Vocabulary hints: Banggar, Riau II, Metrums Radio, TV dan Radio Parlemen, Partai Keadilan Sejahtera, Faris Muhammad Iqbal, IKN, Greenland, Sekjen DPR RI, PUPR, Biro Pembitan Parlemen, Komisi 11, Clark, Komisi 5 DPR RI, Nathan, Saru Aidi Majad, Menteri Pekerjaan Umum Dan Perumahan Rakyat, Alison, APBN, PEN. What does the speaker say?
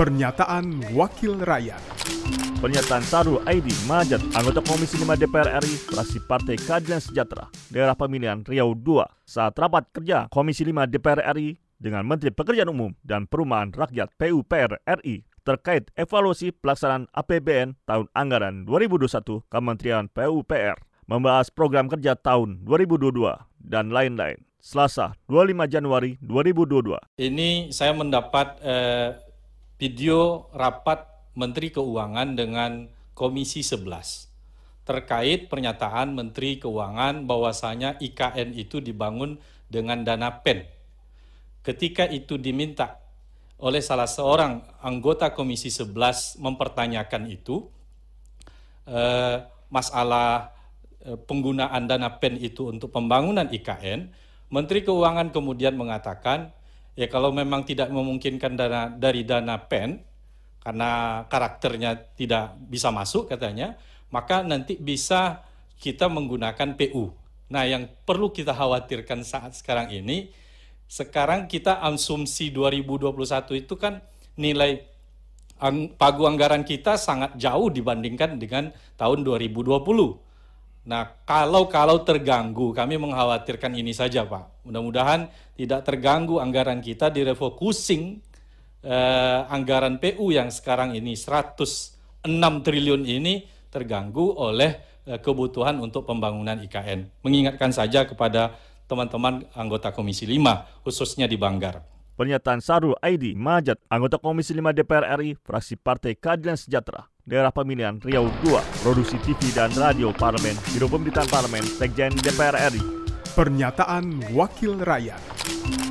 Pernyataan Wakil Rakyat. Pernyataan Saru Aidi Majad, anggota Komisi 5 DPR RI, fraksi Partai Keadilan Sejahtera, daerah pemilihan Riau II, saat rapat kerja Komisi 5 DPR RI dengan Menteri Pekerjaan Umum dan Perumahan Rakyat (PUPR) RI terkait evaluasi pelaksanaan APBN tahun anggaran 2021 Kementerian PUPR, membahas program kerja tahun 2022 dan lain-lain. Selasa, 25 Januari 2022. Ini saya mendapat video rapat Menteri Keuangan dengan Komisi 11 terkait pernyataan Menteri Keuangan bahwasanya IKN itu dibangun dengan dana PEN. Ketika itu diminta oleh salah seorang anggota Komisi 11 mempertanyakan itu, masalah penggunaan dana PEN itu untuk pembangunan IKN, Menteri Keuangan kemudian mengatakan, ya kalau memang tidak memungkinkan dari dana PEN, karena karakternya tidak bisa masuk katanya, maka nanti bisa kita menggunakan PU. Nah, yang perlu kita khawatirkan saat sekarang ini, sekarang kita asumsi 2021 itu kan nilai pagu anggaran kita sangat jauh dibandingkan dengan tahun 2020. Nah, kalau terganggu, kami mengkhawatirkan ini saja, Pak. Mudah-mudahan tidak terganggu anggaran kita direfocusing anggaran PU yang sekarang ini 106 triliun ini terganggu oleh kebutuhan untuk pembangunan IKN. Mengingatkan saja kepada teman-teman anggota Komisi 5, khususnya di Banggar. Pernyataan Saru Aidi Majad, anggota Komisi 5 DPR RI, fraksi Partai Keadilan Sejahtera, daerah pemilihan Riau II, produksi TV dan Radio Parlemen, Biro Pembitan Parlemen, Sekjen DPR RI. Pernyataan Wakil Rakyat.